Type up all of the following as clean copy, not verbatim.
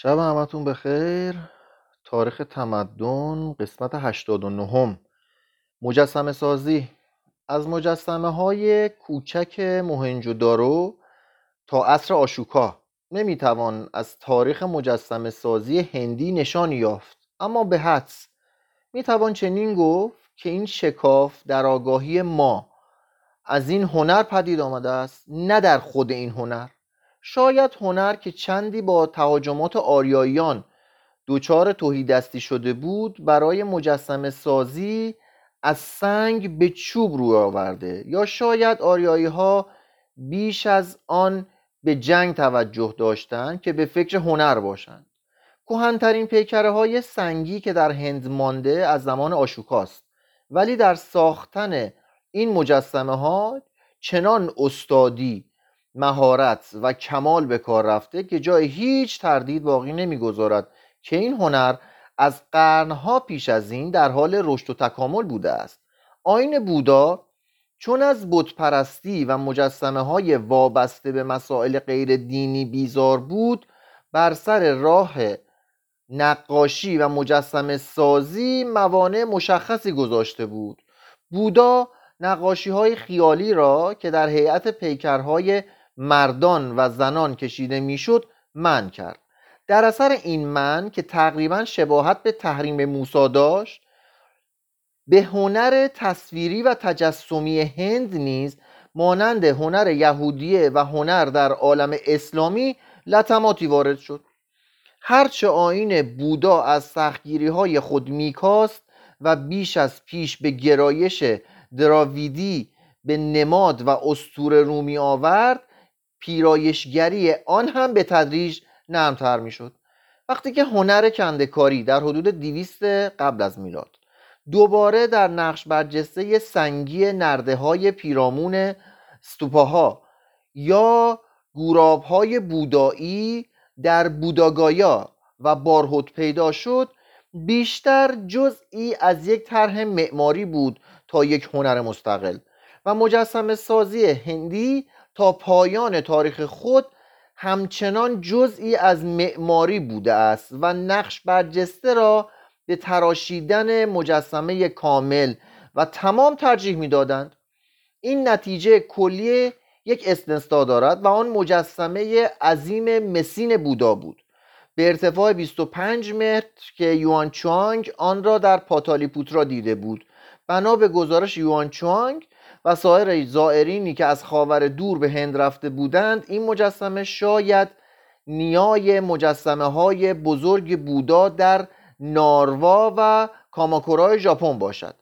شب همتون بخیر. تاریخ تمدن قسمت 89 مجسمه سازی. از مجسمه های کوچک موهنجو دارو تا عصر آشوکا نمیتوان از تاریخ مجسمه سازی هندی نشانی یافت، اما به حدس میتوان چنین گفت که این شکاف در آگاهی ما از این هنر پدید آمده است، نه در خود این هنر. شاید هنر که چندی با تهاجمات آریاییان دوچار تهیدستی شده بود، برای مجسمه سازی از سنگ به چوب روی آورده، یا شاید آریایی ها بیش از آن به جنگ توجه داشتند که به فکر هنر باشند. کهن‌ترین پیکره های سنگی که در هند مانده از زمان آشوکاست، ولی در ساختن این مجسمه ها چنان استادی، مهارت و کمال به کار رفته که جای هیچ تردید باقی نمیگذارد که این هنر از قرنها پیش از این در حال رشد و تکامل بوده است. آیین بودا چون از بت پرستی و مجسمه های وابسته به مسائل غیر دینی بیزار بود، بر سر راه نقاشی و مجسمه سازی موانع مشخصی گذاشته بود. بودا نقاشی های خیالی را که در هیئت پیکرهای مردان و زنان کشیده میشد منع کرد. در اثر این منع که تقریبا شباهت به تحریم موسی داشت، به هنر تصویری و تجسمی هند نیز مانند هنر یهودیه و هنر در عالم اسلامی لطماتی وارد شد. هرچه آیین بودا از سختگیری های خود میکاست و بیش از پیش به گرایش دراویدی به نماد و اسطوره رو می آورد، پیرایشگری آن هم به تدریج نرمتر می شد. وقتی که هنر کنده‌کاری در حدود 200 قبل از میلاد دوباره در نقش برجسته سنگی نرده‌های پیرامون استوپاها یا گوراب‌های بودایی در بوداگایا و بارهوت پیدا شد، بیشتر جزئی از یک طرح معماری بود تا یک هنر مستقل، و مجسمه سازی هندی تا پایان تاریخ خود همچنان جزئی از معماری بوده است و نقش برجسته را به تراشیدن مجسمه کامل و تمام ترجیح می‌دادند. این نتیجه کلی یک استثنا دارد و آن مجسمه عظیم مسین بودا بود به ارتفاع 25 متر که یوان چانگ آن را در پاتالیپوترا دیده بود. بنا به گزارش یوان چانگ و سایر زائرینی که از خاور دور به هند رفته بودند، این مجسمه شاید نیای مجسمه‌های بزرگ بودا در ناروا و کاماکورای ژاپن باشد.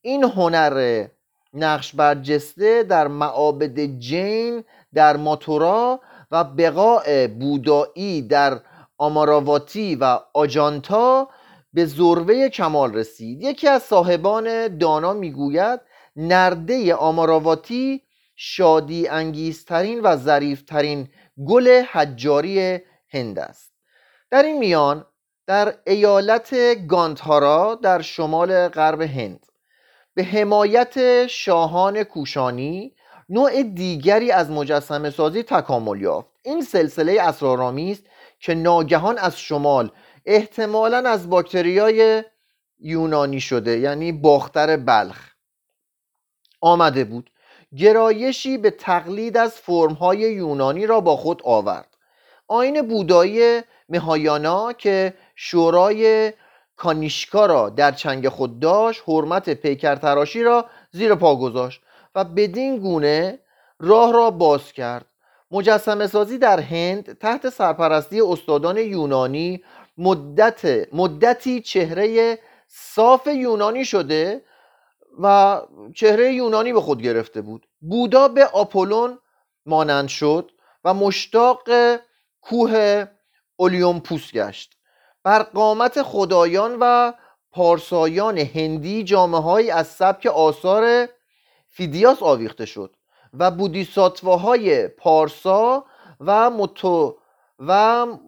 این هنر نقش برجسته در معابد جین در ماتورا و بقاع بودایی در آماراواتی و آجانتا به ذروه کمال رسید. یکی از صاحبان دانا میگوید نرده آماراواتی شادی انگیزترین و ظریفترین گل حجاری هند است. در این میان در ایالت گاندارا در شمال غرب هند به حمایت شاهان کوشانی نوع دیگری از مجسمه سازی تکامل یافت. این سلسله اسرارآمیز که ناگهان از شمال، احتمالاً از باکتریای یونانی شده، یعنی باختر بلخ، آمده بود، گرایشی به تقلید از فرم‌های یونانی را با خود آورد. آیین بودایی مهایانا که شورای کانیشکا را در چنگ خود داشت، حرمت پیکرتراشی را زیر پا گذاشت و بدین گونه راه را باز کرد. مجسمه سازی در هند تحت سرپرستی استادان یونانی مدتی چهره صاف یونانی شده و چهره یونانی به خود گرفته بود. بودا به آپولون مانند شد و مشتاق کوه اولیمپوس گشت. بر قامت خدایان و پارسایان هندی جامه‌هایی از سبک آثار فیدیاس آویخته شد و بودیساتواهای پارسا و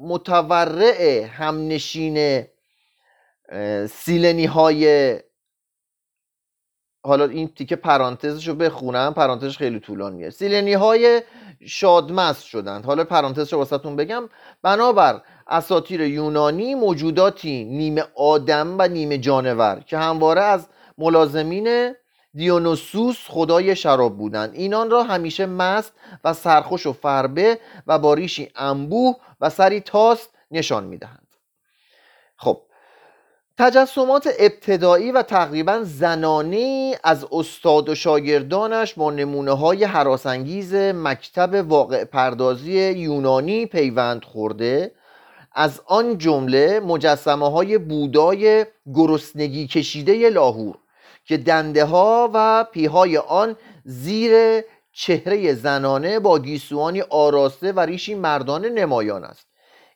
متورع همنشین سیلنی های حالا این تیکه پرانتزشو بخونم، پرانتزش خیلی طولان میاد. سیلنی‌های شادمست شدند. حالا پرانتزشو واسهتون بگم. بنابر اساطیر یونانی موجوداتی نیمه آدم و نیمه جانور که همواره از ملازمین دیونوسوس خدای شراب بودند. اینان را همیشه مست و سرخوش و فربه و با ریشی انبوه و سری تاست نشان میدهند. خب تجسمات ابتدایی و تقریبا زنانی از استاد و شاگردانش با نمونه‌های هراس‌انگیز مکتب واقع پردازی یونانی پیوند خورده، از آن جمله مجسمه‌های بودای گرسنگی کشیده لاهور که دنده‌ها و پی‌های آن زیر چهره زنانه با گیسوانی آراسته و ریشی مردانه نمایان است.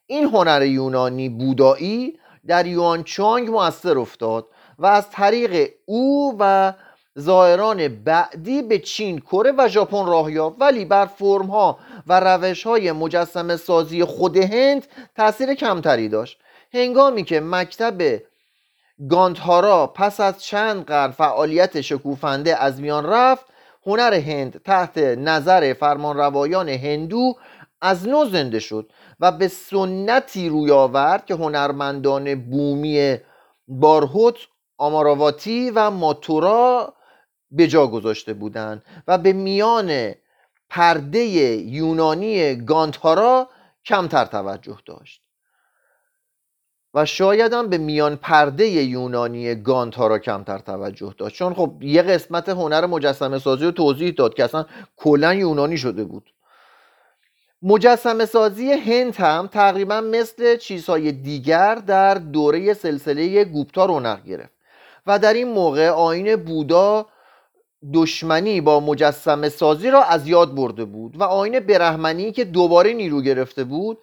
این هنر یونانی بودایی در یوان چانگ مؤثر افتاد و از طریق او و زائران بعدی به چین، کره و ژاپن راه یافت، ولی بر فرم‌ها و روش‌های مجسمه سازی خود هند تأثیر کمتری داشت. هنگامی که مکتب گاندارا پس از چند قرن فعالیت شکوفنده از میان رفت، هنر هند تحت نظر فرمانروایان هندو از نو زنده شد و به سنتی روی آورد که هنرمندان بومی بارهوت، آماراواتی و ماتورا به جا گذاشته بودند و به میان پرده یونانی گاندارا کمتر توجه داشت و شاید هم به میان پرده یونانی گاندارا کمتر توجه داشت، چون خب یه قسمت هنر مجسمه سازی رو توضیح داد که اصلا کلا یونانی شده بود. مجسمه سازی هند هم تقریبا مثل چیزهای دیگر در دوره سلسله گوپتا رونق گرفت و در این موقع آیین بودا دشمنی با مجسمه سازی را از یاد برده بود و آیین برهمنی که دوباره نیرو گرفته بود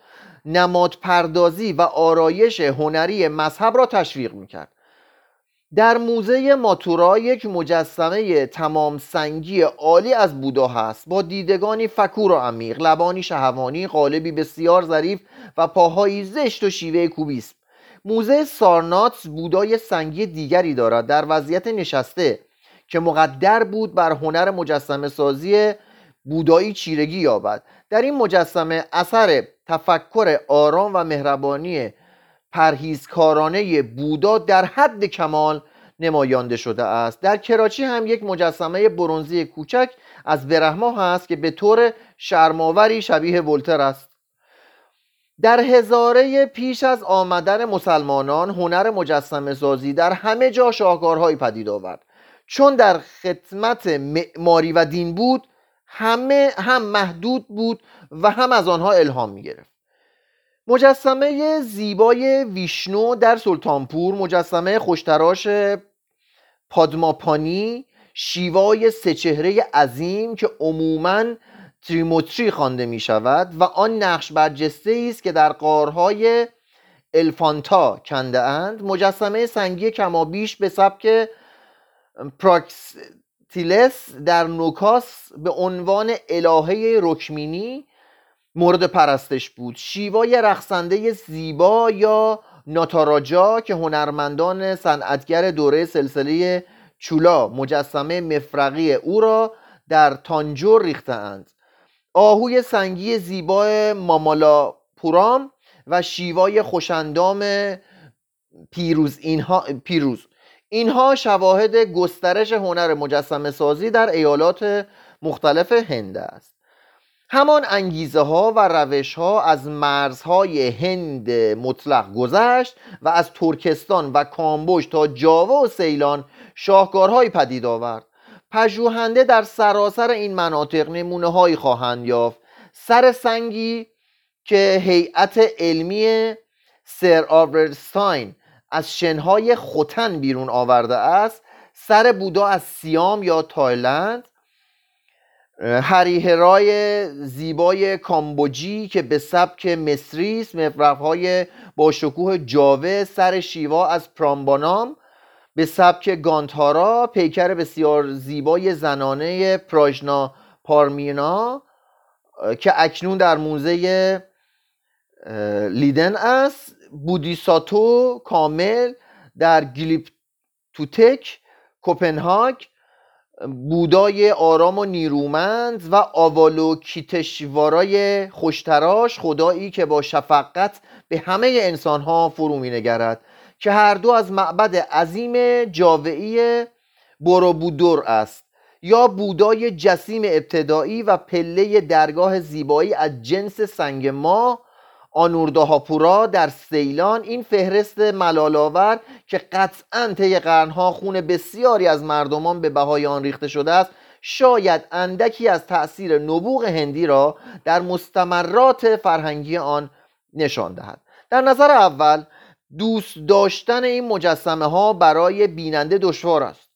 نماد پردازی و آرایش هنری مذهب را تشویق میکرد. در موزه ماتورا یک مجسمه تمام سنگی عالی از بودا هست با دیدگانی فکور و عمیق، لبانی شهوانی، قالبی بسیار ظریف و پاهایی زشت و شیوه کوبیسم. موزه سارناتس بودای سنگی دیگری دارد در وضعیت نشسته که مقدر بود بر هنر مجسمه سازی بودایی چیرگی یابد. در این مجسمه اثر تفکر آرام و مهربانی پرهیزکارانه بودا در حد کمال نمایانده شده است. در کراچی هم یک مجسمه برنزی کوچک از برهما هست که به طور شرم‌آوری شبیه ولتر است. در هزاره پیش از آمدن مسلمانان هنر مجسمه سازی در همه جا شاهکارهایی پدید آورد. چون در خدمت معماری و دین بود، همه هم محدود بود و هم از آنها الهام می‌گرفت. مجسمه زیبای ویشنو در سلطانپور، مجسمه خوشتراش پادماپانی، شیوای سه چهره عظیم که عموماً تریموتی خوانده می شود و آن نقش برجسته است که در غارهای الفانتا کنده اند، مجسمه سنگی کمابیش به سبک پراکسیلس در نوکاس به عنوان الهه رکمینی مورد پرستش بود، شیوای رقصنده زیبا یا ناتاراجا که هنرمندان صنعتگر دوره سلسله چولا مجسمه مفرقی او را در تانجور ریخته‌اند، آهوی سنگی زیبا مامالا پورام و شیوای خوشندام پیروز. اینها شواهد گسترش هنر مجسمه سازی در ایالات مختلف هند است. همان انگیزه ها و روش ها از مرزهای هند مطلق گذشت و از ترکستان و کامبوج تا جاوه و سیلان شاهکارهایی پدید آورد. پژوهنده در سراسر این مناطق نمونه هایی خواهند یافت. سر سنگی که هیئت علمی سر آورستاین از شنهای خوتن بیرون آورده است، سر بودا از سیام یا تایلند، هریهرای زیبای کامبوجی که به سبک مصری است، مفرق‌های با شکوه جاوه، سر شیوا از پرامبانام به سبک گاندارا، پیکر بسیار زیبای زنانه پراژنا پارمینا که اکنون در موزه لیدن است، بودیساتو کامل در گلیپتوتک کوپنهاگ، بودای آرام و نیرومند و آوالوکیتشوارای خوشتراش، خدایی که با شفقت به همه انسانها فرو می‌نگرد، که هر دو از معبد عظیم جاوه‌ای بوروبودور است، یا بودای جسیم ابتدایی و پله درگاه زیبایی از جنس سنگ ما آنوردهاپورا در سیلان. این فهرست ملال‌آور که قطعاً طی قرنها خون بسیاری از مردمان به بهای آن ریخته شده است، شاید اندکی از تأثیر نبوغ هندی را در مستمرات فرهنگی آن نشان دهد. در نظر اول، دوست داشتن این مجسمه ها برای بیننده دشوار است.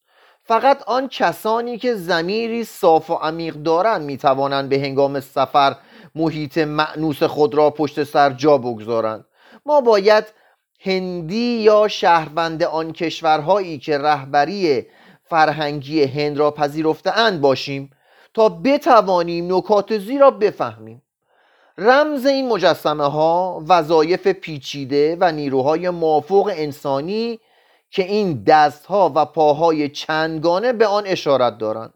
فقط آن کسانی که ضمیری صاف و عمیق دارند می توانند به هنگام سفر محیط مأنوس خود را پشت سر جا بگذارند. ما باید هندی یا شهروند آن کشورهایی که رهبری فرهنگی هند را پذیرفته اند باشیم تا بتوانیم نکات زیر را بفهمیم. رمز این مجسمه ها، وظایف پیچیده و نیروهای مافوق انسانی که این دست ها و پاهای چندگانه به آن اشارت دارند.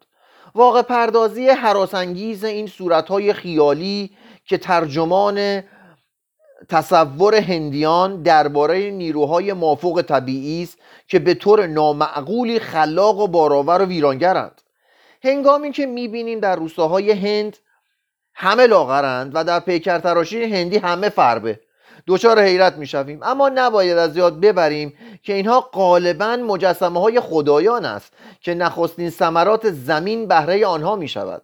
واقع پردازی هراسانگیز این صورت های خیالی که ترجمان تصور هندیان درباره نیروهای مافوق طبیعی است که به طور نامعقولی خلاق و بارآور و ویرانگرند. هنگامی که میبینیم در روستاهای هند همه لاغرند و در پیکرتراشی هندی همه فربه، دچار حیرت میشویم، اما نباید از یاد ببریم که اینها غالباً مجسمه های خدایان است که نخستین ثمرات زمین بهره آنها می شود.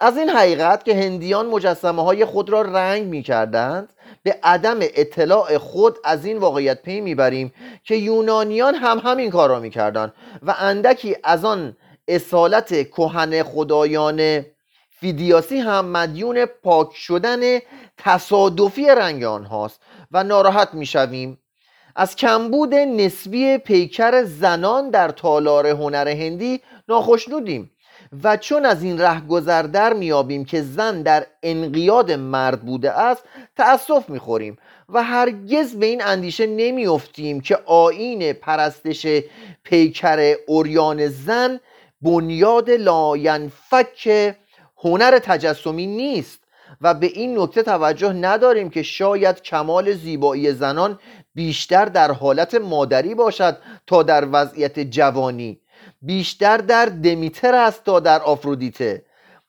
از این حقیقت که هندیان مجسمه های خود را رنگ می کردند، به عدم اطلاع خود از این واقعیت پی می بریم که یونانیان هم همین کار را می کردند و اندکی از آن اصالت کهن خدایان فیدیاسی هم مدیون پاک شدن تصادفی رنگ آنهاست و ناراحت میشویم از کمبود نسبی پیکر زنان در تالار هنر هندی ناخشنودیم و چون از این رهگذر در میابیم که زن در انقیاد مرد بوده است تأسف میخوریم و هرگز به این اندیشه نمیافتیم که آیین پرستش پیکر عریان زن بنیاد لاینفک هنر تجسمی نیست و به این نکته توجه نداریم که شاید کمال زیبایی زنان بیشتر در حالت مادری باشد تا در وضعیت جوانی، بیشتر در دمیتر است تا در آفرودیته،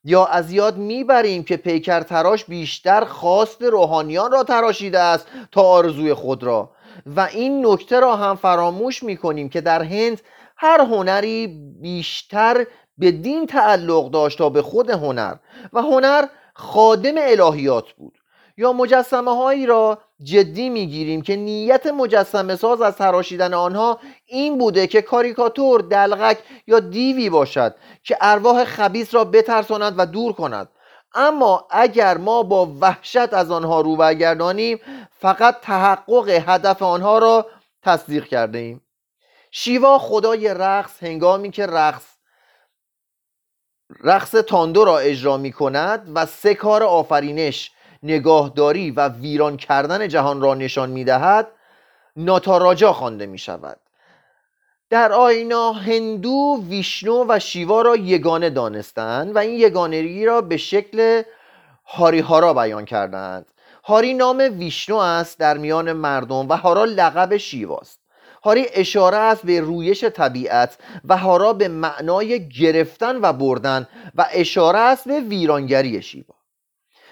یا از یاد میبریم که پیکر تراش بیشتر خواست روحانیان را تراشیده است تا آرزوی خود را، و این نکته را هم فراموش میکنیم که در هند هر هنری بیشتر به دین تعلق داشت تا به خود هنر و هنر خادم الهیات بود. یا مجسمه هایی را جدی میگیریم که نیت مجسمه ساز از تراشیدن آنها این بوده که کاریکاتور، دلغک یا دیوی باشد که ارواح خبیث را بترساند و دور کند، اما اگر ما با وحشت از آنها رو برگردانیم فقط تحقق هدف آنها را تصدیق کرده ایم. شیوا خدای رقص هنگامی که رقص تاندو را اجرا می کند و سه کار آفرینش، نگاهداری و ویران کردن جهان را نشان می دهد، ناتاراجا خوانده می شود. در آینا هندو ویشنو و شیوا را یگانه دانستند و این یگانگی را به شکل هاری هارا بیان کردند. هاری نام ویشنو است در میان مردم و هارا لقب شیواست. هاری اشاره است به رویش طبیعت و هارا به معنای گرفتن و بردن و اشاره است به ویرانگری شیوا.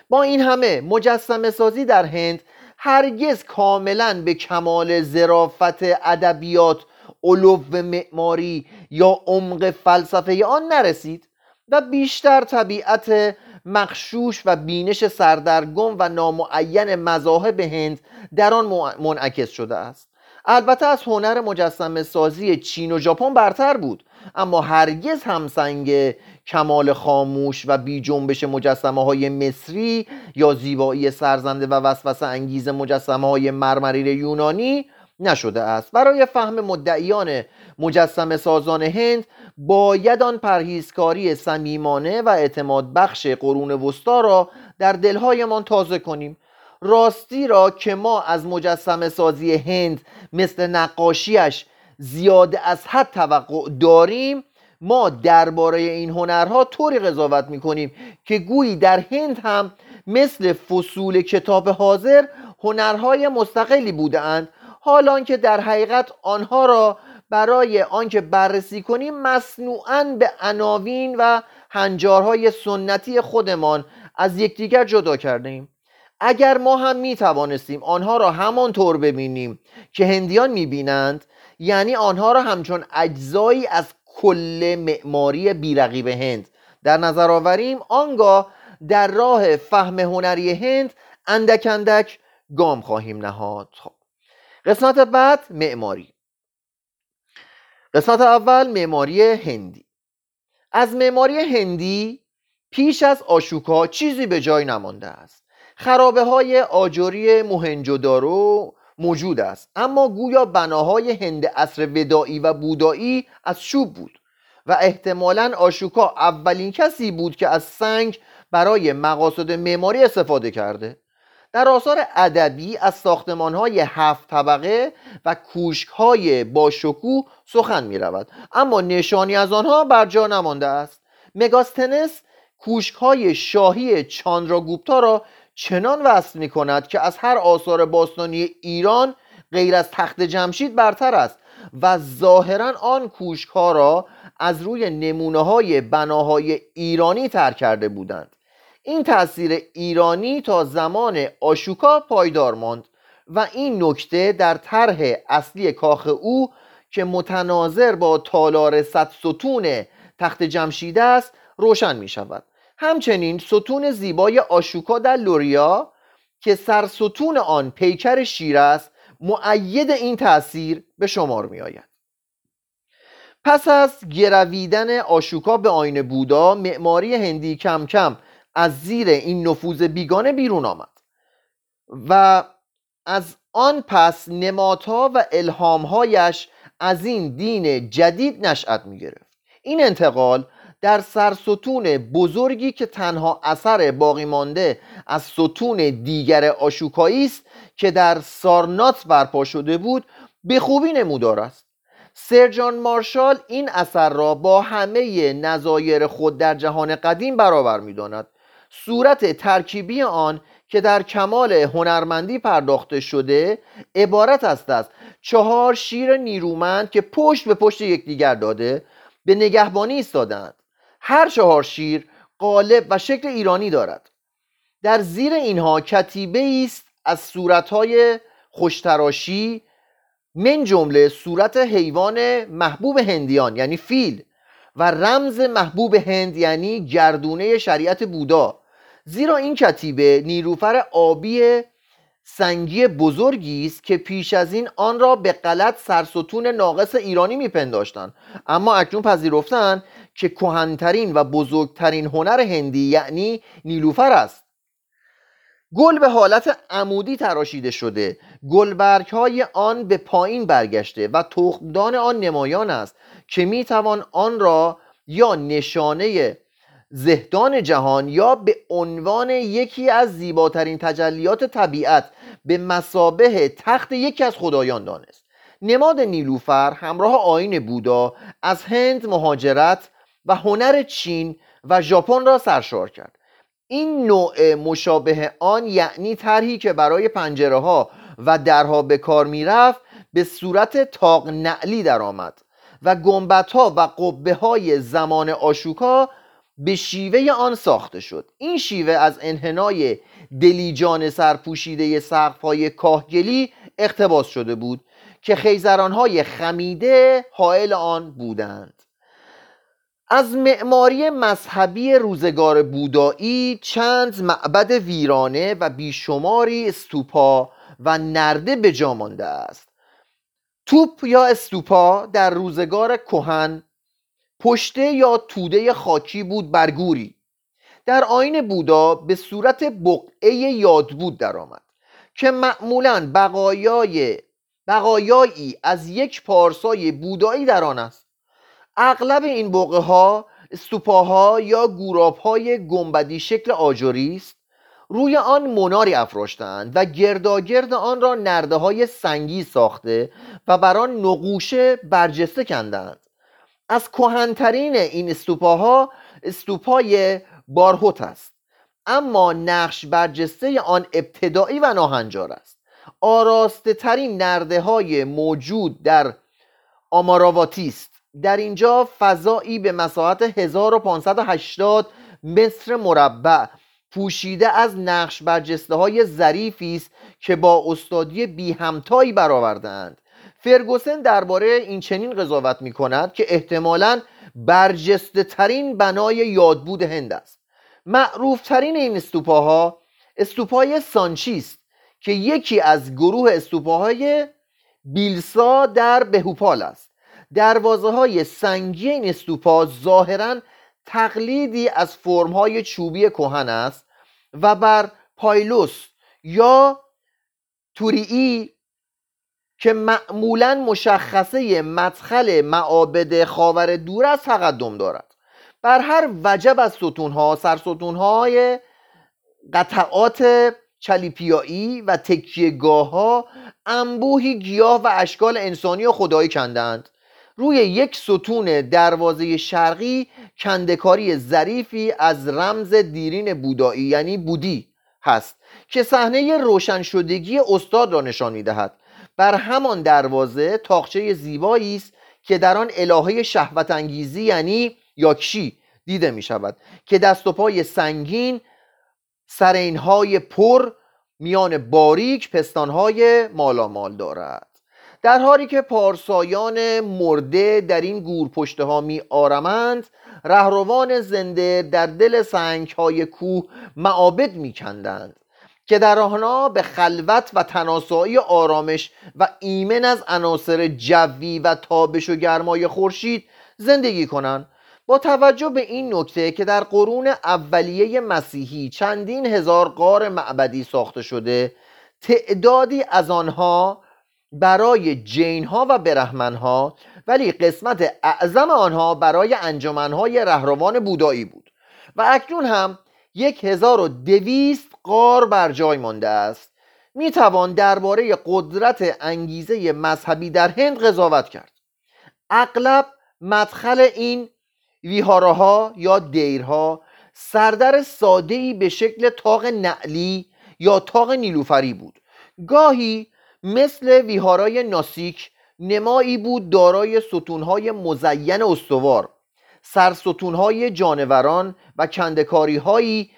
با این همه مجسمه سازی در هند هرگز کاملا به کمال ظرافت ادبیات، علو معماری یا عمق فلسفه آن نرسید و بیشتر طبیعت مغشوش و بینش سردرگم و نامعین مذاهب هند در آن منعکس شده است. البته از هنر مجسمه سازی چین و ژاپن برتر بود، اما هرگز همسنگ کمال خاموش و بی جنبش مجسمه های مصری یا زیبایی سرزنده و وسوسه انگیز مجسمه های مرمری یونانی نشده است. برای فهم مدعیان مجسمه سازان هند باید آن پرهیزکاری صمیمانه و اعتماد بخش قرون وسطا را در دلهایمان تازه کنیم. راستی را که ما از مجسمه سازی هند مثل نقاشیش زیاد از حد توقع داریم، ما درباره این هنرها طوری قضاوت می‌کنیم که گویی در هند هم مثل فصول کتاب حاضر هنرهای مستقلی بودند، حالان که در حقیقت آنها را برای آنکه بررسی کنیم مصنوعاً به عناوین و هنجارهای سنتی خودمان از یکدیگر جدا کردیم. اگر ما هم می توانستیم آنها را همانطور ببینیم که هندیان می بینند، یعنی آنها را همچون اجزایی از کل معماری بیرقیب هند در نظر آوریم، آنگاه در راه فهم هنری هند اندک اندک گام خواهیم نهاد. قسمت بعد معماری. قسمت اول معماری هندی. از معماری هندی پیش از آشوکا چیزی به جای نمانده است. خرابه های آجری موهنجو دارو موجود است، اما گویا بناهای هند عصر ودائی و بودایی از چوب بود و احتمالاً آشوکا اولین کسی بود که از سنگ برای مقاصد معماری استفاده کرده. در آثار ادبی از ساختمان‌های 7 طبقه و کوشک‌های باشکوه سخن می‌رود، اما نشانی از آنها بر جا نمانده است. مگاستنس کوشک‌های شاهی چاندراگوپتا را چنان وصف می‌کند که از هر آثار باستانی ایران غیر از تخت جمشید برتر است و ظاهراً آن کوشک‌ها را از روی نمونه‌های بناهای ایرانی تر کرده بودند. این تأثیر ایرانی تا زمان آشوکا پایدار ماند و این نکته در طرح اصلی کاخ او که متناظر با تالار 100 ستون تخت جمشید است روشن می شود. همچنین ستون زیبای آشوکا در لوریا که سرستون آن پیکر شیر است مؤید این تأثیر به شمار می آید. پس از گرویدن آشوکا به آیین بودا، معماری هندی کم کم از زیر این نفوذ بیگانه بیرون آمد و از آن پس نمادها و الهامهایش از این دین جدید نشأت می‌گرفت. این انتقال در سرستون بزرگی که تنها اثر باقی مانده از ستون دیگر آشوکایی است که در سارنات برپا شده بود به خوبی نمودار است. سر جان مارشال این اثر را با همه نظایر خود در جهان قدیم برابر می‌داند. صورت ترکیبی آن که در کمال هنرمندی پرداخته شده عبارت است از 4 شیر نیرومند که پشت به پشت یکدیگر داده به نگهبانی ایستادند. هر 4 شیر قالب و شکل ایرانی دارد. در زیر اینها کتیبه‌ای است از صورت‌های خوشتراشی، من جمله صورت حیوان محبوب هندیان یعنی فیل و رمز محبوب هند یعنی گردونه شریعت بودا. زیرا این کتیبه نیلوفر آبی سنگی بزرگی است که پیش از این آن را به غلط سرستون ناقص ایرانی میپنداشتند، اما اکنون پذیرفتند که کهن‌ترین و بزرگترین هنر هندی یعنی نیلوفر است. گل به حالت عمودی تراشیده شده، گلبرگ‌های آن به پایین برگشته و تخمدان آن نمایان است که میتوان آن را یا نشانه زهدان جهان یا به عنوان یکی از زیباترین تجلیات طبیعت به مثابه تخت یکی از خدایان دانست. نماد نیلوفر همراه آیین بودا از هند مهاجرت و هنر چین و ژاپن را سرشار کرد. این نوع مشابه آن یعنی طرحی که برای پنجره ها و درها به کار می رفت به صورت طاق نعلی در آمد و گنبد ها و قبه های زمان آشوکا به شیوه آن ساخته شد. این شیوه از انحنای دلیجان سرپوشیده سقف های کاهگلی اقتباس شده بود که خیزران های خمیده حائل آن بودند. از معماری مذهبی روزگار بودایی چند معبد ویرانه و بیشماری استوپا و نرده به جا مانده است. توپ یا استوپا در روزگار کهن پشته یا توده خاکی بود برگوری. در آیین بودا به صورت بقعه یادبود درآمد که معمولاً بقایایی از یک پارسای بودایی در آن است. اغلب این بقعه ها استوپاها یا گوراب های گنبدی شکل آجری است. روی آن مناری افراشتند و گرداگرد آن را نرده های سنگی ساخته و بر آن نقوش برجسته کندند. از کهن‌ترین این استوپاها استوپای بارهوت است، اما نقش برجسته آن ابتدایی و ناهنجار است. آراسته ترین نرده های موجود در آماراواتی است. در اینجا فضایی به مساحت 1580 متر مربع پوشیده از نقش برجسته های ظریفی است که با استادی بی همتایی برآورده‌اند. فرگوسن درباره این چنین قضاوت می کند که احتمالاً برجسته ترین بنای یادبود هند است. معروف ترین این استوپاها استوپای سانچی است که یکی از گروه استوپاهای بیلسا در بهوپال است. دروازه های سنگی این استوپا ظاهراً تقلیدی از فرم‌های چوبی کهن است و بر پایلوس یا توریی که معمولاً مشخصه مدخل معابد خاور دور از تقدم دارد. بر هر وجب از ستون‌ها، سرستون‌های قطعات چلیپیایی و تکیه‌گاه‌ها انبوهی گیاه و اشکال انسانی و خدایی کندند. روی یک ستون دروازه شرقی کنده‌کاری ظریفی از رمز دیرین بودایی یعنی بودی هست که صحنه روشن شدگی استاد را نشان می‌دهد. بر همان دروازه تاقچه زیبایی است که در آن الهه شهوت انگیزی یعنی یاکشی دیده می‌شود که دست و پای سنگین، سرین‌های پر، میان باریک، پستان‌های مالامال دارد. در حالی که پارسایان مرده در این گورپشته‌ها می‌آرمند، رهروان زنده در دل سنگ‌های کوه معابد می‌کندند که در آنها به خلوت و تناسایی آرامش و ایمن از عناصر جوی و تابش و گرمای خورشید زندگی کنند. با توجه به این نکته که در قرون اولیه مسیحی چندین هزار غار معبدی ساخته شده، تعدادی از آنها برای جین‌ها و برهمن‌ها ولی قسمت اعظم آنها برای انجمن‌های رهروان بودایی بود و اکنون هم 1200 غار بر جای مانده است. میتوان درباره قدرت انگیزه مذهبی در هند قضاوت کرد. اغلب مدخل این ویهاراها یا دیرها سردر ساده‌ای به شکل تاق نعلی یا تاق نیلوفری بود. گاهی مثل ویهارای ناسیک نمایی بود دارای ستونهای مزین استوار، سرستونهای جانوران و کنده‌کاری‌هایی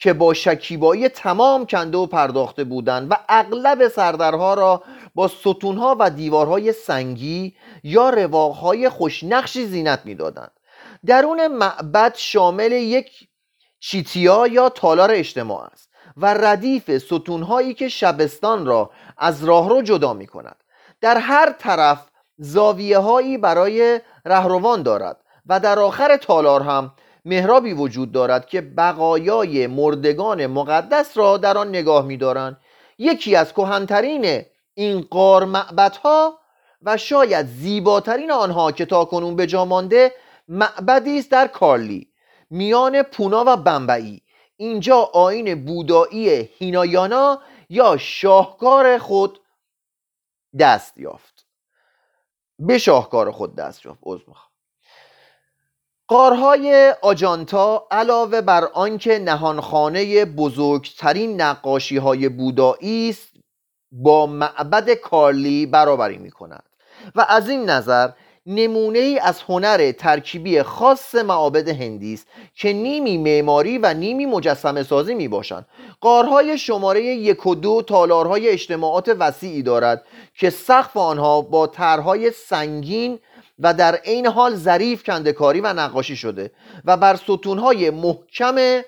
که با شکیبایی تمام کنده و پرداخته بودند و اغلب سردرها را با ستونها و دیوارهای سنگی یا رواقهای خوشنقشی زینت می‌دادند. درون معبد شامل یک چیتیا یا تالار اجتماع است و ردیف ستونهایی که شبستان را از راهرو جدا می کند. در هر طرف زاویه هایی برای رهروان دارد و در آخر تالار هم محرابی وجود دارد که بقایای مردگان مقدس را در آن نگاه می دارند. یکی از کهن‌ترین این غار معبدها و شاید زیباترین آنها که تاکنون به جا مانده معبدی است در کارلی میان پونا و بمبئی. اینجا آیین بودایی هینایانا یا شاهکار خود دست یافت. غارهای آجانتا علاوه بر آنکه نهانخانه بزرگترین نقاشی‌های بودایی است، با معبد کارلی برابری می‌کند و از این نظر نمونه ای از هنر ترکیبی خاص معابد هندی است که نیمی معماری و نیمی مجسمه سازی می باشند. غارهای شماره 1 و 2 تالارهای اجتماعات وسیعی دارد که سقف آنها با طرح‌های سنگین و در عین حال ظریف کنده‌کاری و نقاشی شده و بر ستونهای محکم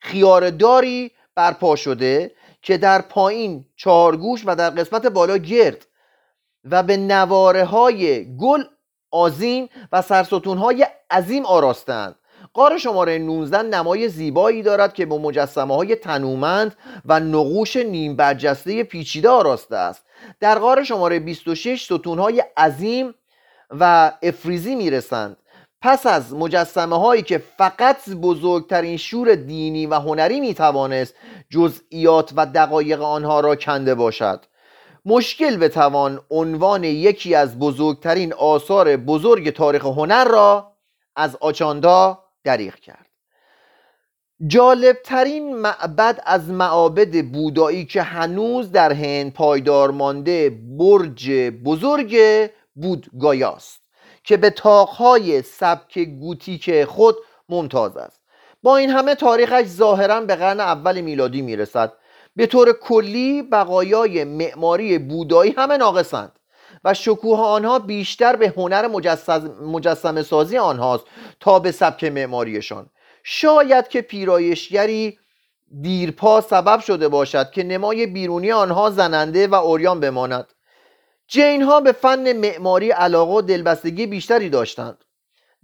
خیاره‌داری برپا شده که در پایین چهارگوش و در قسمت بالا گرد و به نواره‌های گل آذین و سرستون‌های عظیم آراستند. غار شماره 19 نمای زیبایی دارد که با مجسمه‌های تنومند و نقوش نیم برجسته پیچیده آراسته است. در غار شماره 26 ستون‌های عظیم و افریزی می‌رسند. پس از مجسمه‌هایی که فقط بزرگترین شور دینی و هنری می‌توانست جزئیات و دقایق آنها را کنده باشد، مشکل بتوان عنوان یکی از بزرگترین آثار بزرگ تاریخ هنر را از آجانتا دریغ کرد. جالبترین معبد از معابد بودایی که هنوز در هند پایدار مانده برج بزرگ بوداگایا است که به طاقهای سبک گوتیک خود ممتاز است. با این همه تاریخش ظاهراً به قرن اول میلادی میرسد. به طور کلی بقایای معماری بودایی همه ناقصند و شکوه آنها بیشتر به هنر مجسمه سازی آنهاست تا به سبک معماریشان. شاید که پیرایشگری دیرپا سبب شده باشد که نمای بیرونی آنها زننده و عریان بماند. جین ها به فن معماری علاقه و دلبستگی بیشتری داشتند.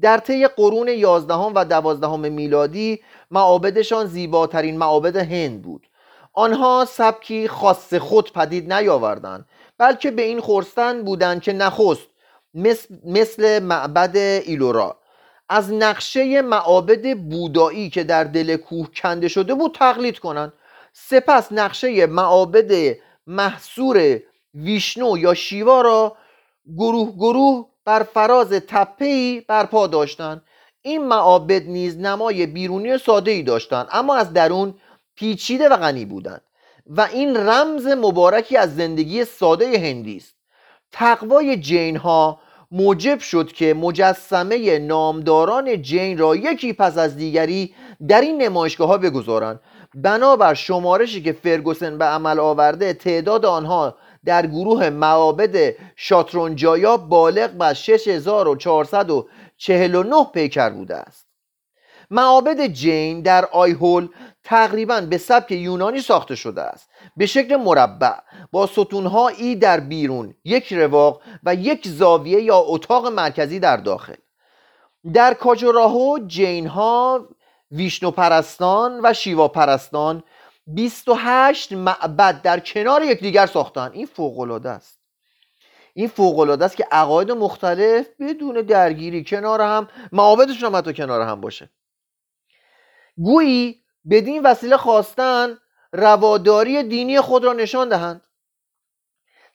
در طی قرون 11 و 12 میلادی معابدشان زیباترین معابد هند بود. آنها سبکی خاص خود پدید نیاوردند، بلکه به این خرسند بودند که نخست مثل معبد ایلورا از نقشه معابد بودایی که در دل کوه کنده شده بود تقلید کنند. سپس نقشه معابد محصور ویشنو یا شیوا را گروه گروه بر فراز تپه‌ای برپا داشتند. این معابد نیز نمای بیرونی ساده‌ای داشتند، اما از درون پیچیده و غنی بودند و این رمز مبارکی از زندگی ساده هندی است. تقوای جین ها موجب شد که مجسمه نامداران جین را یکی پس از دیگری در این نمایشگاه‌ها بگذارند. بنابر شمارشی که فرگوسن به عمل آورده، تعداد آنها در گروه معابد شاترونجایا بالغ بر 6449 پیکر بوده است. معابد جین در آیهول تقریباً به سبک یونانی ساخته شده است، به شکل مربع با ستونها ای در بیرون، یک رواق و یک زاویه یا اتاق مرکزی در داخل. در کاجوراهو جین ها، ویشنو پرستان و شیوا پرستان 28 معبد در کنار یکدیگر ساختند. این فوق‌العاده است. این فوق‌العاده است که عقاید مختلف بدون درگیری کنار هم، معابدشون هم حتی کنار هم باشه. گویی بدین وسیله خواستن رواداری دینی خود را نشان دهند.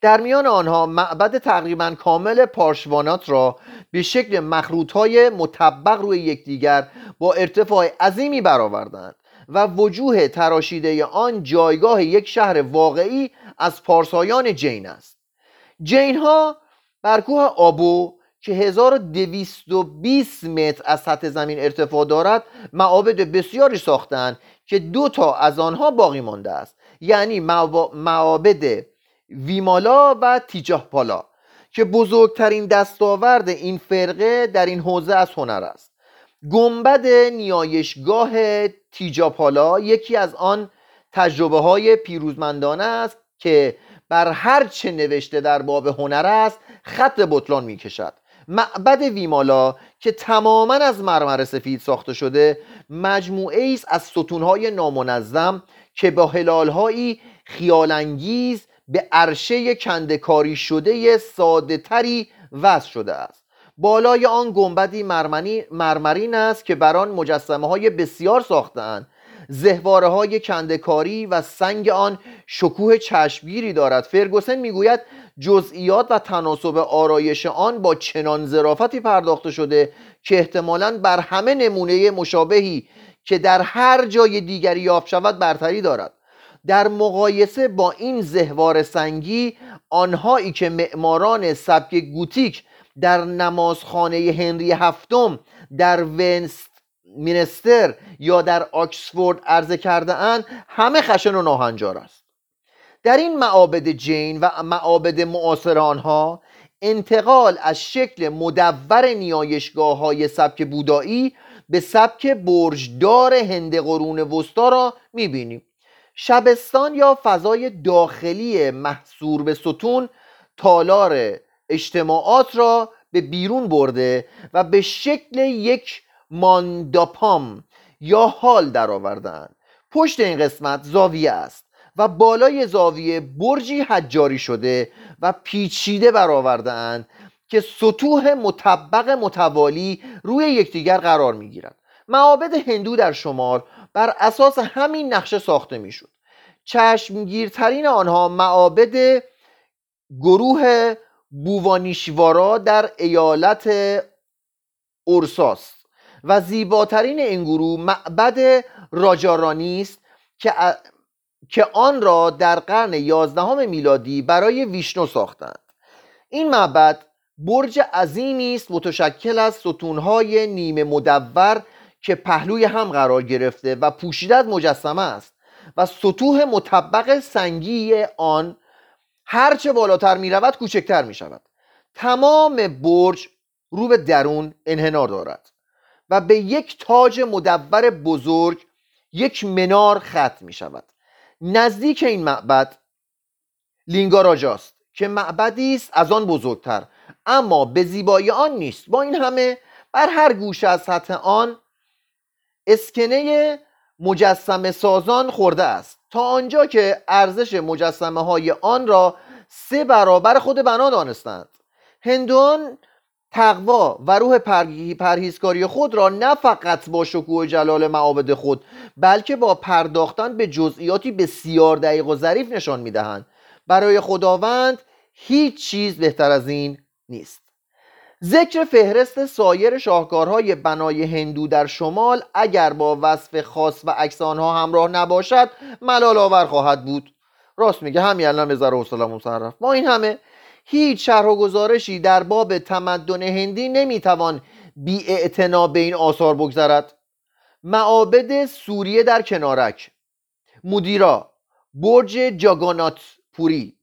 در میان آنها معبد تقریباً کامل پارشوانات را به شکل مخروط‌های مطبق روی یکدیگر با ارتفاع عظیمی برآوردند و وجوه تراشیده آن جایگاه یک شهر واقعی از پارسایان جین است. جین ها بر کوه آبو که 1220 متر از سطح زمین ارتفاع دارد معابد بسیاری ساختند که 2 از آنها باقی مانده است، یعنی معابد ویمالا و تیجاپالا که بزرگترین دستاورد این فرقه در این حوزه از هنر است. گنبد نیایشگاه تیجاپالا یکی از آن تجربه های پیروزمندانه است که بر هر چه نوشته در باب هنر است خط بطلان می کشد. معبد ویمالا که تماما از مرمر سفید ساخته شده مجموعه ایست از ستونهای نامنظم که با هلالهایی خیالانگیز به عرشه کندکاری شده ساده تری وصل شده است. بالای آن گنبدی مرمرین است که بر آن مجسمه های بسیار ساخته‌اند. زهواره های کنده‌کاری و سنگ آن شکوه چشمگیری دارد. فرگوسن میگوید جزئیات و تناسب آرایش آن با چنان ظرافتی پرداخته شده که احتمالاً بر همه نمونه مشابهی که در هر جای دیگری یافت شود برتری دارد. در مقایسه با این زهوار سنگی، آنهایی که معماران سبک گوتیک در نمازخانه هنری هفتم در وستمینستر یا در آکسفورد عرضه کرده اند همه خشن و ناهنجار است. در این معابد جین و معابد معاصر آنها انتقال از شکل مدور نیایشگاه های سبک بودایی به سبک برجدار هند قرون وسطا را میبینیم. شبستان یا فضای داخلی محصور به ستون تالار اجتماعات را به بیرون برده و به شکل یک مانداپام یا هال درآوردند. پشت این قسمت زاویه است و بالای زاویه برجی حجاری شده و پیچیده برآورده‌اند که سطوح مطبق متوالی روی یکدیگر قرار می‌گیرند. معابد هندو در شمار بر اساس همین نقشه ساخته می‌شد. چشمگیرترین آنها معابد گروه بووانیشوارا در ایالت اورساست و زیباترین این گروه معبد راجارانی است که آن را در قرن 11 میلادی برای ویشنو ساختند. این معبد برج عظیمی است متشکل از ستونهای نیمه مدور که پهلوی هم قرار گرفته و پوشیده از مجسمه است و سطوح مطبق سنگی آن هرچه بالاتر می رود کوچکتر می شود. تمام برج رو به درون انحنار دارد و به یک تاج مدور بزرگ یک منار ختم می شود. نزدیک این معبد لینگاراجا است که معبدی است از آن بزرگتر، اما به زیبایی آن نیست. با این همه بر هر گوشه از سطح آن اسکنه مجسمه سازان خورده است تا آنجا که ارزش مجسمه های آن را 3 برابر خود بنا دانستند. هندوان تقوا و روح پرهیزکاری خود را نه فقط با شکوه جلال معابد خود بلکه با پرداختن به جزئیاتی بسیار دقیق و ظریف نشان میدهند. برای خداوند هیچ چیز بهتر از این نیست. ذکر فهرست سایر شاهکارهای بنای هندو در شمال اگر با وصف خاص و عکس آنها همراه نباشد ملال آور خواهد بود. راست میگه، همین الان بذار حوصله‌مون سر رفت. ما این همه هیچ شرح و گزارشی در باب تمدن هندی نمیتوان بی اعتنا به این آثار بگذارد. معابد سوریه در کنارک، مدیرا، برج جاگانات پوری،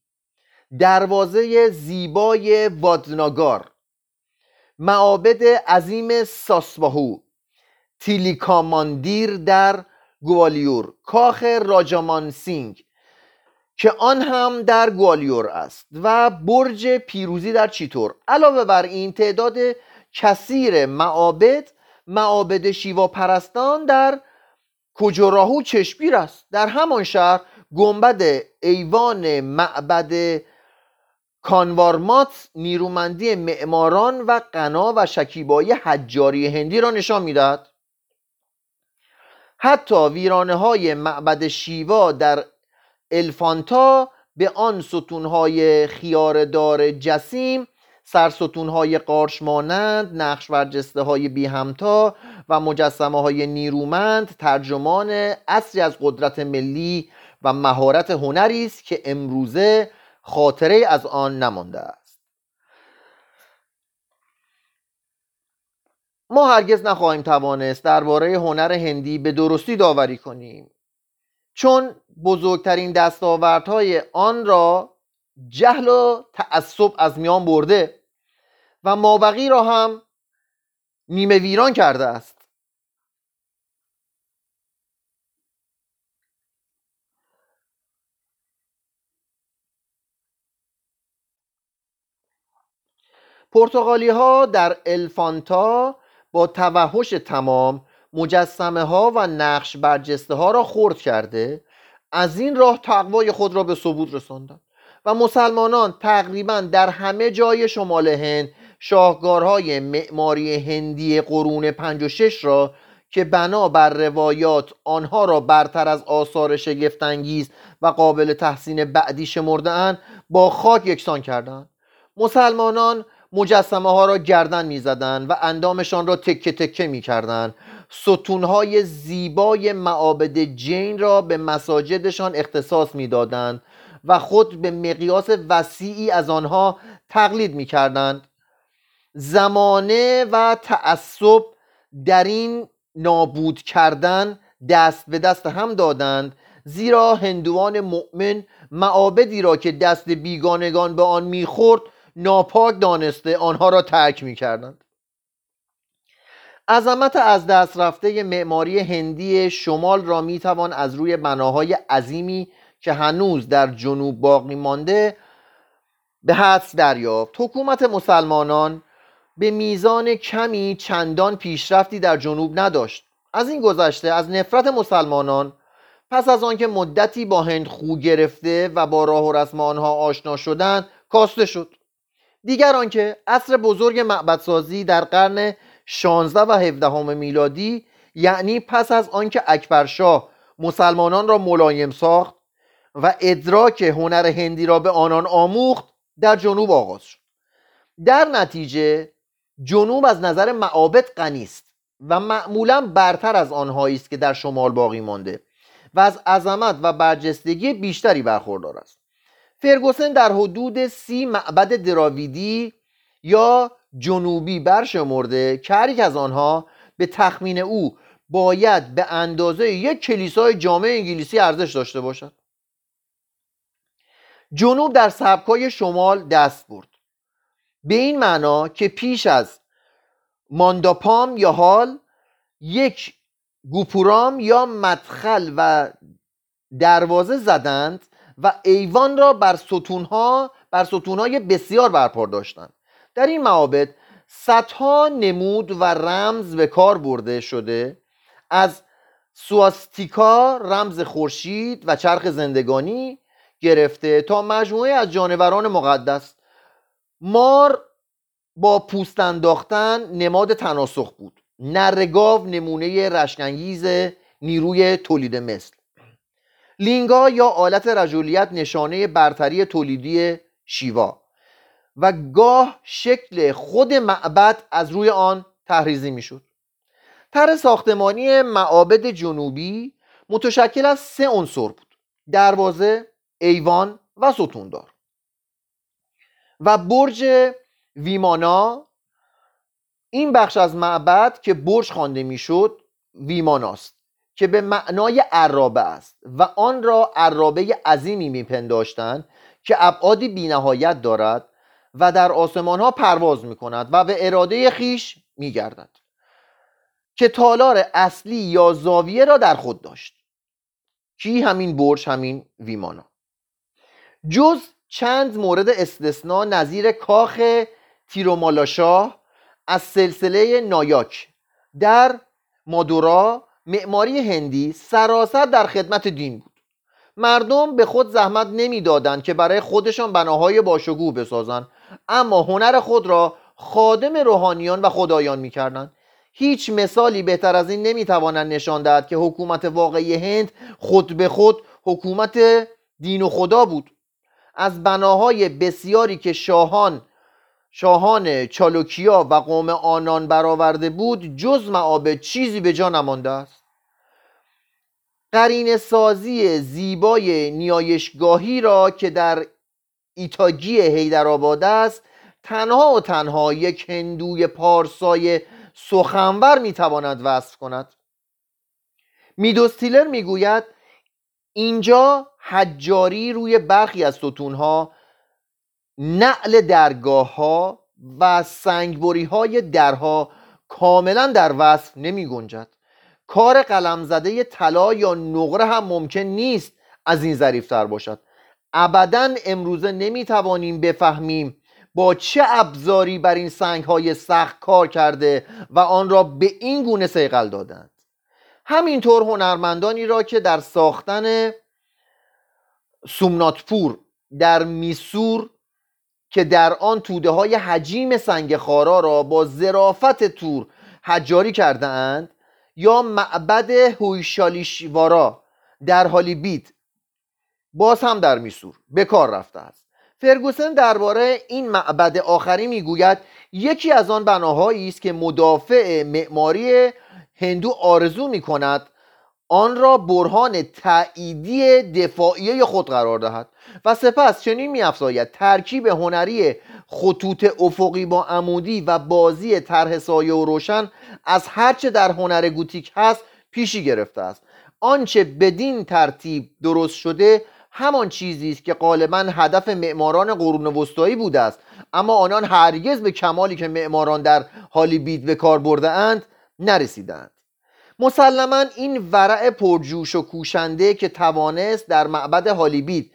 دروازه زیبای وادناگار، معابد عظیم ساسباهو، تیلیکاماندیر در گوالیور، کاخ راجامان سینگ که آن هم در گوالیور است و برج پیروزی در چیتور. علاوه بر این تعداد کثیر معابد شیوا پرستان در کوجوراهو چشمگیر است. در همان شهر گنبد ایوان معبد کانوارمات نیرومندی معماران و غنا و شکیبایی حجاری هندی را نشان می‌دهد. حتی ویرانه‌های معبد شیوا در الفانتا به آن ستون‌های خیاردار جسیم، سرستون‌های قارچ مانند، نقش برجسته‌های بی‌همتا و مجسمه‌های نیرومند ترجمان اصلی از قدرت ملی و مهارت هنری است که امروزه خاطره از آن نمانده است. ما هرگز نخواهیم توانست درباره هنر هندی به درستی داوری کنیم، چون بزرگترین دستاوردهای آن را جهل و تعصب از میان برده و مابقی را هم نیمه ویران کرده است. پرتغالی‌ها در الفانتا با توحش تمام مجسمه ها و نقش برجسته ها را خرد کرده، از این راه تقوای خود را به ثبوت رساندند و مسلمانان تقریباً در همه جای شمال هند شاهکارهای معماری هندی قرون 5 و 6 را که بنا بر روایات آنها را برتر از آثار شگفت‌انگیز و قابل تحسین بعدی شمرده‌اند با خاک یکسان کردند. مسلمانان مجسمه ها را گردن می زدن و اندامشان را تکه تکه می کردن. ستونهای زیبای معابد جین را به مساجدشان اختصاص می دادن و خود به مقیاس وسیعی از آنها تقلید می کردن. زمانه و تعصب در این نابود کردن دست به دست هم دادند، زیرا هندوان مؤمن معابدی را که دست بیگانگان به آن می خورد ناپاک دانسته آنها را ترک می کردند. عظمت از دست رفته معماری هندی شمال را می توان از روی بناهای عظیمی که هنوز در جنوب باقی مانده به حدس دریافت. حکومت مسلمانان به میزان کمی چندان پیشرفتی در جنوب نداشت. از این گذشته از نفرت مسلمانان پس از آنکه مدتی با هند خو گرفته و با راه و رسم آنها آشنا شدند کاسته شد. دیگر آنکه عصر بزرگ معبدسازی در قرن 16 و 17 میلادی، یعنی پس از آنکه اکبرشاه مسلمانان را ملایم ساخت و ادراک هنر هندی را به آنان آموخت، در جنوب آغاز شد. در نتیجه جنوب از نظر معابد غنی است و معمولا برتر از آنهایی است که در شمال باقی مانده و از عظمت و برجستگی بیشتری برخوردار است. فرگوسن در حدود 30 معبد دراویدی یا جنوبی برشمرده که هر یک از آنها به تخمین او باید به اندازه یک کلیسای جامع انگلیسی ارزش داشته باشد. جنوب در سبکای شمال دست برد، به این معنا که پیش از مانداپام یا هال یک گوپورام یا مدخل و دروازه زدند و ایوان را بر ستونهای بسیار برپا داشتند. در این معابد صدها نمود و رمز به کار برده شده، از سواستیکا رمز خورشید و چرخ زندگانی گرفته تا مجموعه از جانوران مقدس. مار با پوست انداختن نماد تناسخ بود، نرگاو نمونه رشکنگیز نیروی تولید مثل، لینگا یا آلت رجولیت نشانه برتری تولیدی شیوا و گاه شکل خود معبد از روی آن تحریزی می شد. طرح ساختمانی معابد جنوبی متشکل از 3 عنصر بود: دروازه، ایوان و ستوندار و برج ویمانا. این بخش از معبد که برج خوانده میشد ویماناست که به معنای عرابه است و آن را عرابه عظیمی میپنداشتند که ابعادی بی‌نهایت دارد و در آسمان ها پرواز میکند و به اراده خیش میگردد، که تالار اصلی یا زاویه را در خود داشت. کی همین برج، همین ویمانا. جز چند مورد استثناء نظیر کاخ تیرومالاشاه از سلسله نایاک در ماتورا، معماری هندی سراسر در خدمت دین بود. مردم به خود زحمت نمی‌دادند که برای خودشان بناهای باشکوه بسازند، اما هنر خود را خادم روحانیان و خدایان می‌کردند. هیچ مثالی بهتر از این نمی‌توانند نشان دهند که حکومت واقعی هند خود به خود حکومت دین و خدا بود. از بناهای بسیاری که شاهان چالوکیا و قوم آنان برآورده بود جز معابد چیزی به جا نمانده است. قرینه سازی زیبای نیایشگاهی را که در ایتاگی حیدرآباد است تنها و تنها یک هندوی پارسای سخنور میتواند وصف کند. میدوستیلر میگوید اینجا حجاری روی برخی از ستونها، نعل درگاه ها و سنگبری های درها کاملا در وصف نمی گنجد. کار قلم زده طلا یا نقره هم ممکن نیست از این ظریفتر باشد. ابدا امروزه نمی توانیم بفهمیم با چه ابزاری بر این سنگ های سخت کار کرده و آن را به این گونه صیقل دادند. همینطور هنرمندانی را که در ساختن سومناتپور در میسور که در آن توده های حجیم سنگ خارا را با ظرافت تور حجاری کرده اند، یا معبد هویشالیشوارا در هالیبیت باز هم در میسور به کار رفته است. فرگوسن درباره این معبد آخری میگوید یکی از آن بناهایی است که مدافع معماری هندو آرزو میکند آن را برهان تأییدی دفاعیه خود قرار دهد و سپس چنین می‌افزاید: ترکیب هنری خطوط افقی با عمودی و بازی طرح سایه و روشن از هرچه در هنر گوتیک هست پیشی گرفته است. آنچه بدین ترتیب درست شده همان چیزی است که غالباً هدف معماران قرون وسطایی بوده است، اما آنان هرگز به کمالی که معماران در هالیبیت به کار برده‌اند نرسیدند. مسلماً این ورع پرجوش و کوشنده که توانست در معبد هالیبیت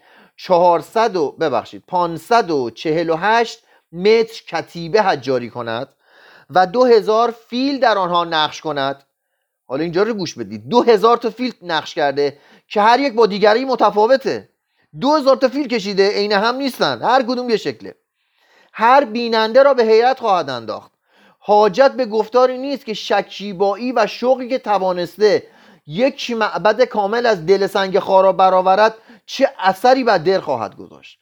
548 متر کتیبه حجاری کند و 2000 فیل در آنها نقش کند. حالا اینجا رو گوش بدید، 2000 تا فیل نقش کرده که هر یک با دیگری متفاوته. 2000 تا فیل کشیده، عین هم نیستن، هر کدوم یه شکله. هر بیننده را به حیرت خواهد انداخت. حاجت به گفتاری نیست که شکیبایی و شوقی که توانسته یک معبد کامل از دل سنگ خارا برآورد چه اثری بر دل خواهد گذاشت.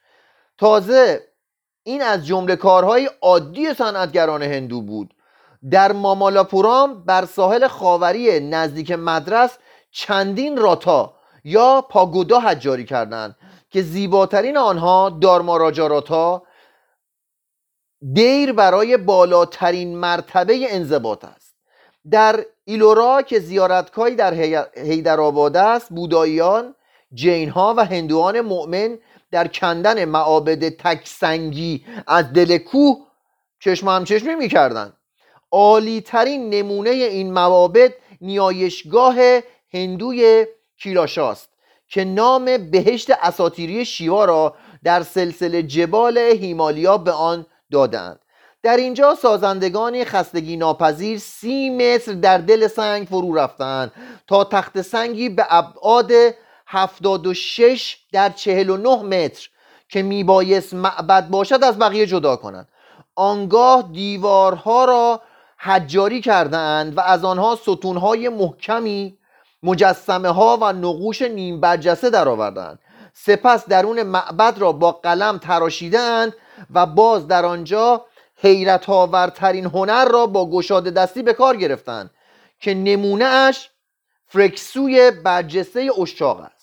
تازه این از جمله کارهای عادی صنعتگران هندو بود. در مامالاپورام بر ساحل خاوری نزدیک مدرس چندین راتا یا پاگودا حجاری کردند که زیباترین آنها دارماراجا راتا، دیر برای بالاترین مرتبه انضباط است. در ایلورا که زیارتگاهی در حیدرآباد است، بوداییان، جین‌ها و هندوان مؤمن در کندن معابد تکسنگی از دل کوه چشم هم چشمی می‌کردند. عالی‌ترین نمونه این معابد نیایشگاه هندوی کیلاشاست که نام بهشت اساطیری شیوا را در سلسله جبال هیمالیا به آن دادند. در اینجا سازندگان خستگی ناپذیر 30 متر در دل سنگ فرو رفتند تا تخت سنگی به ابعاد 76 در 49 متر که میبایست معبد باشد از بقیه جدا کنند. آنگاه دیوارها را حجاری کردند و از آنها ستونهای محکمی، مجسمه ها و نقوش نیم برجسته درآوردند. سپس درون معبد را با قلم تراشیدند و باز در آنجا حیرت آورترین هنر را با گشاده دستی به کار گرفتند که نمونه اش فرکسوی برجسته اشاق است.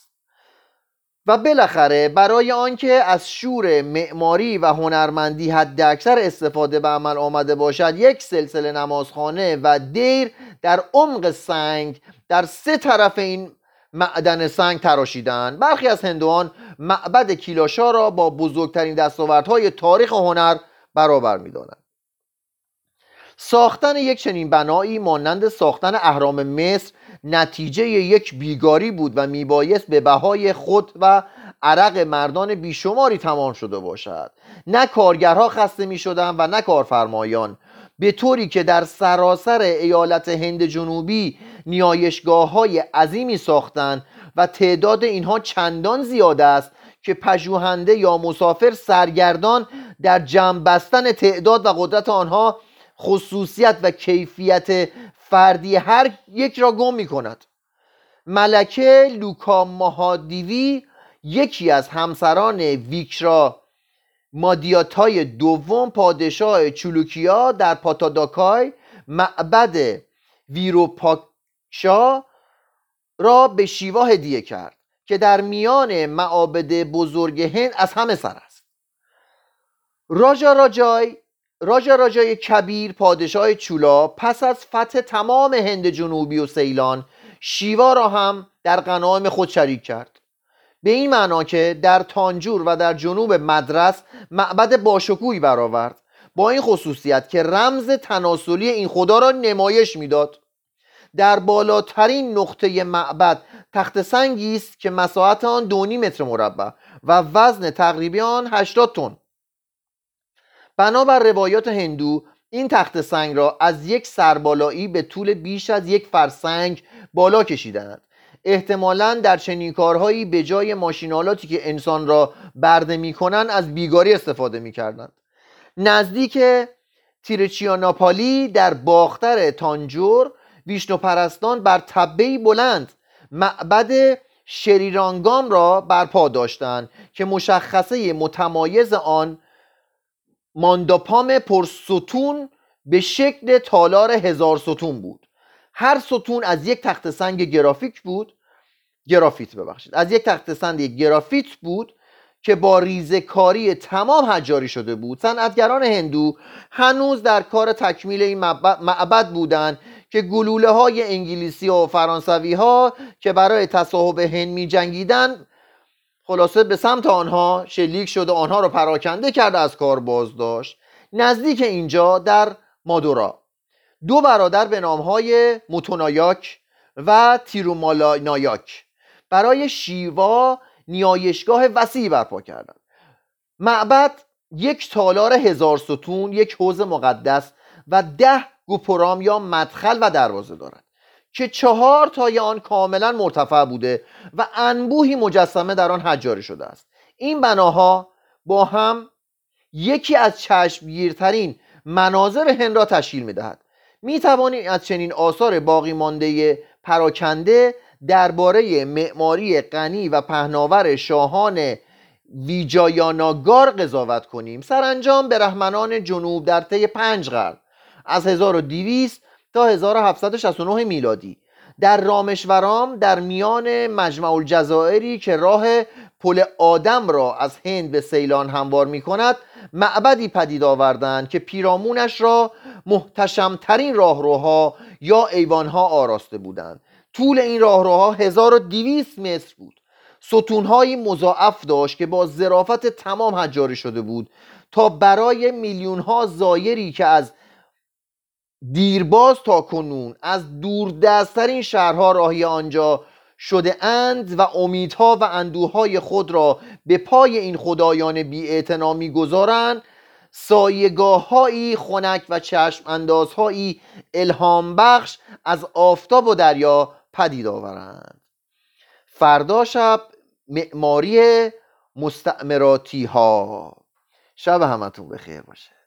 و بالاخره برای آنکه از شور معماری و هنرمندی حد اکثر استفاده به عمل آمده باشد، یک سلسله نمازخانه و دیر در عمق سنگ در 3 طرف این معدن سنگ تراشیدند. برخی از هندوان معبد کیلاشا را با بزرگترین دستاوردهای تاریخ هنر برابر می‌دانند. ساختن یک چنین بنایی مانند ساختن اهرام مصر نتیجه یک بیگاری بود و میبایست به بهای خود و عرق مردان بیشماری تمام شده باشد. نه کارگرها خسته میشدند و نه کارفرمایان، به طوری که در سراسر ایالت هند جنوبی نیایشگاه‌های عظیمی ساختند و تعداد اینها چندان زیاد است که پژوهنده یا مسافر سرگردان در جمع بستن تعداد و قدرت آنها خصوصیت و کیفیت فردی هر یک را گم می کند. ملکه لوکا ماهادیوی، یکی از همسران ویکرا مادیاتای دوم پادشاه چولوکیا، در پاتاداکای معبد ویروپاکشا را به شیوا هدیه کرد که در میان معابد بزرگ هند از همه سر است. راجای کبیر پادشاه چولا پس از فتح تمام هند جنوبی و سیلان، شیوا را هم در غنایم خود شریک کرد، به این معنا که در تانجور و در جنوب مدرس معبد باشکوهی برآورد، با این خصوصیت که رمز تناسلی این خدا را نمایش میداد. در بالاترین نقطه معبد تخت سنگی است که مساحت آن 2.5 متر مربع و وزن تقریبی آن 80 تن. بنابر روایات هندو این تخت سنگ را از یک سربالایی به طول بیش از 1 فرسنگ بالا کشیدند. احتمالاً در چنین کارهایی به جای ماشینالاتی که انسان را برده می‌کنند از بیگاری استفاده می‌کردند. نزدیک تیرچیاناپالی در باختر تانجور، ویشنو پرستان بر تپه‌ای بلند معبد شریرانگام را برپا داشتند که مشخصه متمایز آن مانداپام پرستون به شکل تالار 1000 ستون بود. هر ستون از یک تخت سنگ گرافیت بود که با ریزه‌کاری تمام حجاری شده بود. صنعتگران هندو هنوز در کار تکمیل این معبد بودند که گلوله‌های انگلیسی و فرانسوی‌ها که برای تصاحب هند می‌جنگیدند خلاصه به سمت آنها شلیک شد، آنها را پراکنده کرد، از کار بازداشت. نزدیک اینجا در ماتورا 2 برادر به نامهای موتونایاک و تیرومالانایاک برای شیوا نیایشگاه وسیعی برپا کردند. معبد 1 تالار 1000 ستون، 1 حوض مقدس و 10 گوپرام یا مدخل و دروازه دارد که 4 تای آن کاملا مرتفع بوده و انبوهی مجسمه در آن حجاری شده است. این بناها با هم یکی از چشمگیرترین مناظر هند را تشکیل می‌دهد. می‌توانیم از چنین آثار باقی مانده پراکنده درباره معماری غنی و پهناور شاهان ویجایاناگار قضاوت کنیم، سرانجام برهمنان جنوب در طی 5 قرن از 1200 تا 1769 میلادی در رامشورام در میان مجمع الجزائری که راه پل آدم را از هند به سیلان هموار می کند معبدی پدید آوردند که پیرامونش را محتشمترین راهروها یا ایوانها آراسته بودند. طول این راهروها 1200 متر بود. ستونهایی مضاعف داشت که با ظرافت تمام حجاری شده بود تا برای میلیونها زایری که از دیرباز تا کنون از دوردست‌ترین شهرها راهی آنجا شده اند و امیدها و اندوهای خود را به پای این خدایان بی‌اعتنا می‌گذارند، سایه‌گاه‌هایی خنک و چشم اندازهایی الهام بخش از آفتاب و دریا پدید آورند. فردا شب معماری مستعمراتی ها. شب همتون بخیر باشه.